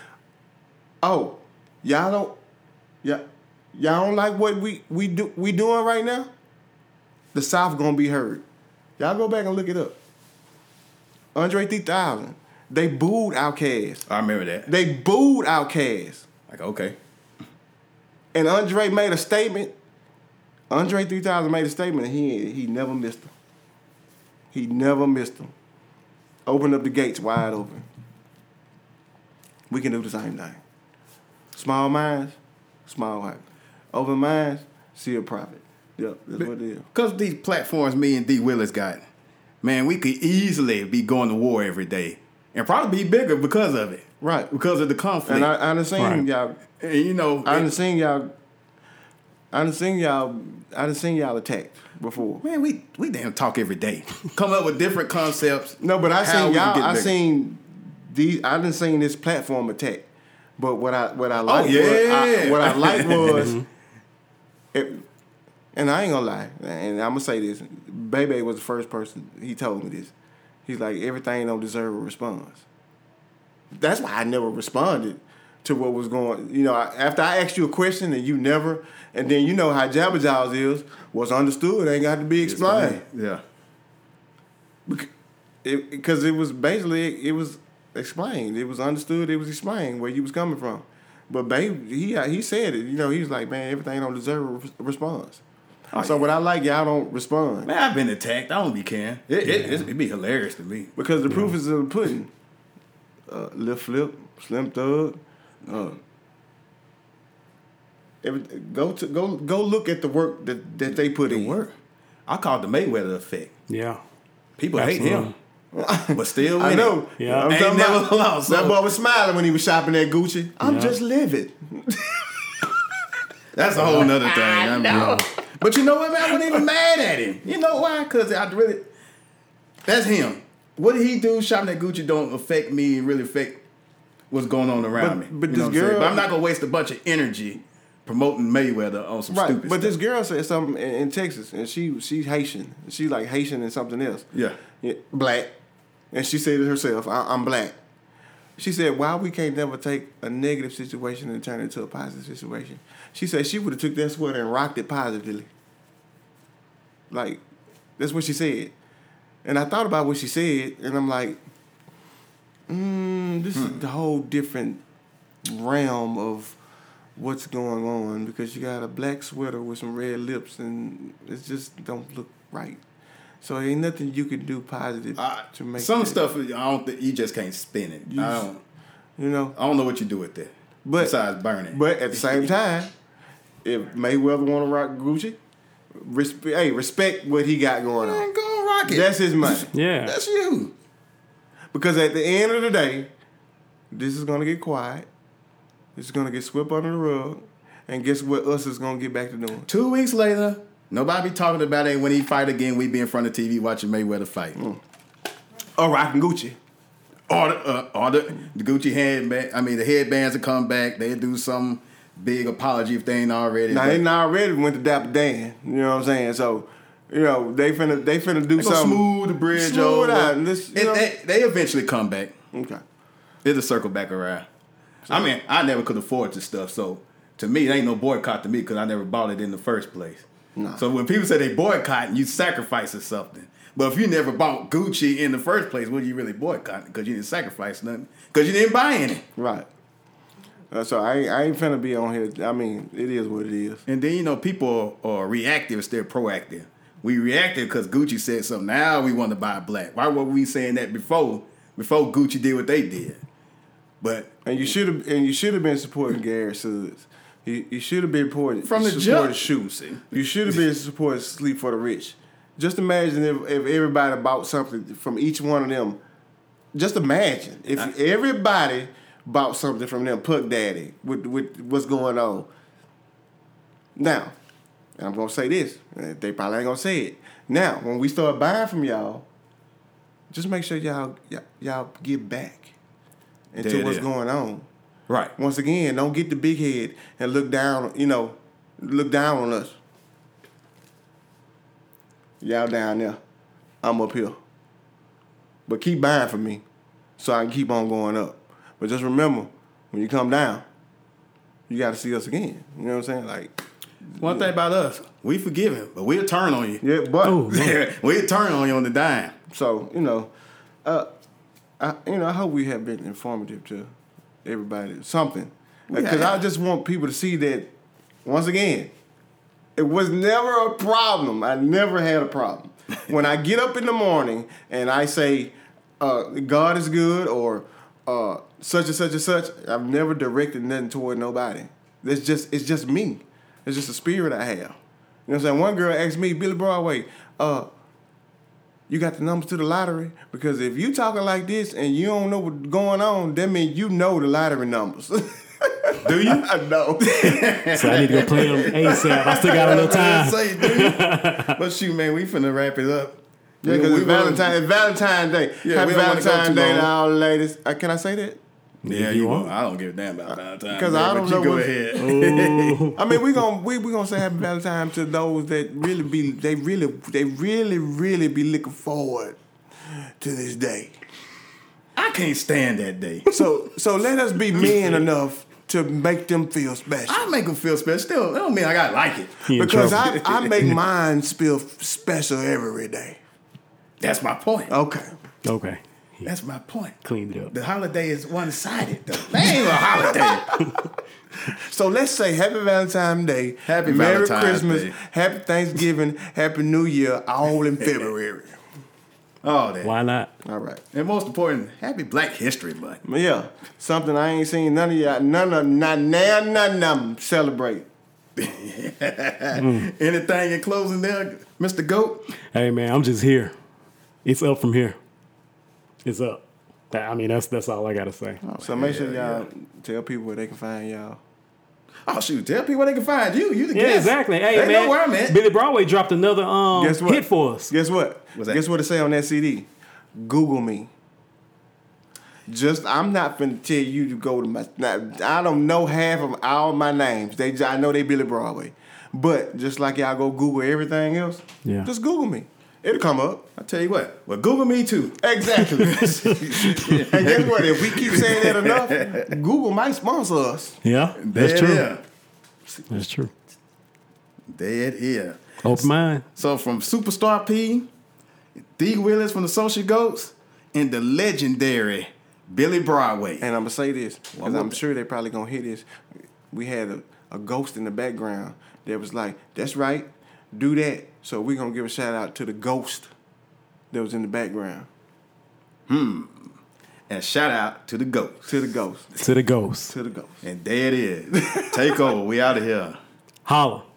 "Oh, y'all don't like what we doing right now? The South gonna be heard. Y'all go back and look it up." Andre 3000. They booed OutKast. I remember that. They booed OutKast. Like, okay. And Andre made a statement. Andre 3000 made a statement, and he never missed them. He never missed them. Opened up the gates wide open. We can do the same thing. Small minds, small heart. Open minds, see a profit. Yep, that's what it is. Because these platforms me and D. Willis got, man, we could easily be going to war every day and probably be bigger because of it. Right. Because of the conflict. And I done seen y'all. And, you know, I done seen y'all attacked before. Man, we damn talk every day. Come up with different concepts. No, but I seen y'all. I done seen this platform attack. But what I liked was, it, and I ain't gonna lie, and I'm gonna say this. Bebe was the first person. He told me this. He's like, everything don't deserve a response. That's why I never responded to what was going, after I asked you a question and you never, and then you know how Jabba Jaw's is, what's understood ain't got to be explained. Yeah. Because it was basically, it was explained. It was understood, it was explained where you was coming from. But babe, he said it, he was like, man, everything don't deserve a response. Oh, so what I like, y'all don't respond. Man, I've been attacked. I don't be caring. It'd be hilarious to me. Because the proof is in the pudding. Lil Flip, Slim Thug, go look at the work that they put in. Work. I call it the Mayweather effect. Yeah, people hate him, but still, I know. Yeah, ain't never lost. That boy was smiling when he was shopping at Gucci. I'm just livid. That's a whole nother thing. I know. But you know what, man? I wasn't even mad at him. You know why? Because that's him. What did he do? Shopping at Gucci don't affect me. Really affect what's going on around me. But this girl, I'm not gonna waste a bunch of energy promoting Mayweather on some stupid stuff. But this girl said something in Texas, and she's Haitian. She's like Haitian and something else. Yeah. Black. And she said it herself, I'm black. She said, why we can't never take a negative situation and turn it into a positive situation? She said she would have took that sweater and rocked it positively. Like, that's what she said. And I thought about what she said, and I'm like, this is the whole different realm of what's going on, because you got a black sweater with some red lips and it just don't look right. So ain't nothing you can do positive to make some stuff. You just can't spin it. I don't know what you do with that. But besides burn it. But at the same time, if Mayweather want to rock Gucci, respect what he got going on. Go rock it. That's his money. Yeah, that's you. Because at the end of the day, this is going to get quiet. This is going to get swept under the rug. And guess what us is going to get back to doing? 2 weeks later, nobody be talking about it. When he fight again, we be in front of TV watching Mayweather fight. Or rocking Gucci. Or the Gucci headband. I mean, the headbands will come back. They'll do some big apology if they ain't already. Now, they not already went to Dapper Dan. You know what I'm saying? So, they finna do something. Smooth the bridge over. They eventually come back. Okay. It'll circle back around. So, I never could afford this stuff. So, to me, it ain't no boycott to me because I never bought it in the first place. Nah. So, when people say they boycotting, you sacrificing something. But if you never bought Gucci in the first place, what are you really boycotting? Because you didn't sacrifice nothing. Because you didn't buy any. Right. So I ain't finna be on here. I mean, it is what it is. And then, you know, people are reactive instead of proactive. We reacted because Gucci said something. Now we want to buy black. Why were we saying that before Gucci did what they did? But you should have been supporting Garrett Suds. You should have been supporting shoes. You should have been supporting Sleep for the Rich. Just imagine if everybody bought something from each one of them. Just imagine if everybody bought something from them, Puck Daddy, with what's going on. Now, and I'm going to say this. They probably ain't going to say it. Now, when we start buying from y'all, just make sure y'all get back into what's going on. Right. Once again, don't get the big head and look down on us. Y'all down there. I'm up here. But keep buying for me so I can keep on going up. But just remember, when you come down, you got to see us again. You know what I'm saying? Like, one thing about us, we forgiving, but we'll turn on you. Yeah, but we'll turn on you on the dime. So, you know, I hope we have been informative to everybody. Something. Because I just want people to see that, once again, it was never a problem. I never had a problem. When I get up in the morning and I say, God is good, or such and such and such, I've never directed nothing toward nobody. It's just me. It's just a spirit I have. You know what I'm saying? One girl asked me, Billy Broadway, you got the numbers to the lottery? Because if you talking like this and you don't know what's going on, that means you know the lottery numbers. Do you? I know. So I need to go play them ASAP. I still got a little time. Say, do you? But shoot, man, we finna wrap it up. Yeah, because it's Valentine's Day. Yeah, happy Valentine's Day to all ladies. Can I say that? Yeah, you won't. I don't give a damn about Valentine's. Because I don't know. Go ahead. I mean, we gonna say happy Valentine's to those that really be they really be looking forward to this day. I can't stand that day. So let us be men enough to make them feel special. I make them feel special. Still, that don't mean I gotta like it because I make mine feel special every day. That's my point. Okay. That's my point. Cleaned it up. The holiday is one-sided, though. That ain't a holiday. So let's say happy Valentine's Day, happy Merry Valentine's Christmas, Day. Happy Thanksgiving, Happy New Year, all in February. All that. Why not? All right. And most important, happy Black History Month. Yeah. Something I ain't seen none of y'all, none of them celebrate. Anything in closing there, Mr. Goat? Hey, man, I'm just here. It's up from here. It's up. I mean, that's all I gotta say. Oh, so make sure y'all tell people where they can find y'all. Oh shoot, tell people where they can find you. You the guest. Yeah, exactly. Hey, they know where I'm at. Billy Broadway dropped another hit for us. Guess what? What's that? Guess what it say on that CD? Google me. Just I'm not finna tell you to go to my. I don't know half of all my names. I know they Billy Broadway, but just like y'all go Google everything else. Yeah. Just Google me. It'll come up. I'll tell you what. Well, Google me too. Exactly. And guess what? If we keep saying that enough, Google might sponsor us. Yeah, that's true. Here. That's true. Dead ear. Open mind. So from Superstar P, D. Willis from the Social Ghosts, and the legendary Billy Broadway. And I'm going to say this, because I'm sure they're probably going to hear this. We had a ghost in the background that was like, that's right, do that. So we're going to give a shout out to the ghost that was in the background. And shout out to the ghost. To the ghost. And there it is. Take over. We out of here. Holla.